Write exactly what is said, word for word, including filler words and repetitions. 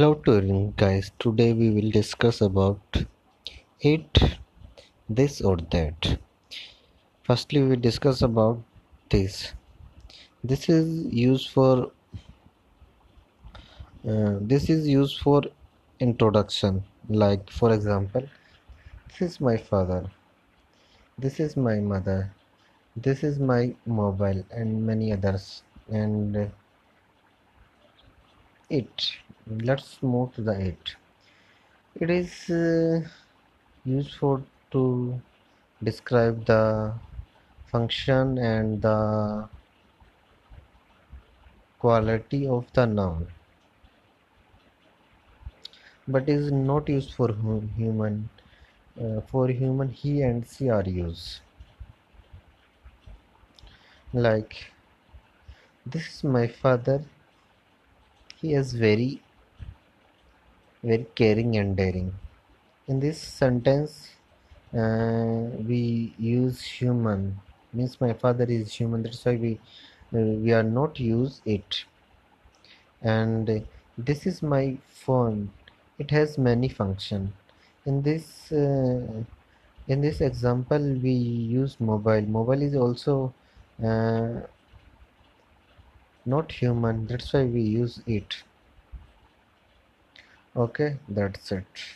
Hello touring guys, today we will discuss about it, this or that. Firstly we discuss about this. This is used for uh, this is used for introduction, like for example, this is my father, this is my mother, this is my mobile and many others, and uh, it. Let's move to the it. It is uh, used for to describe the function and the quality of the noun, but is not used for hum, human. Uh, for human, he and she are used. Like, this is my father. He is very, very caring and daring. In this sentence, uh, we use human. Means my father is human. That's why we uh, we are not use it. And uh, this is my phone. It has many function. In this uh, in this example, we use mobile. Mobile is also. Uh, Not human, that's why we use it. Okay, that's it.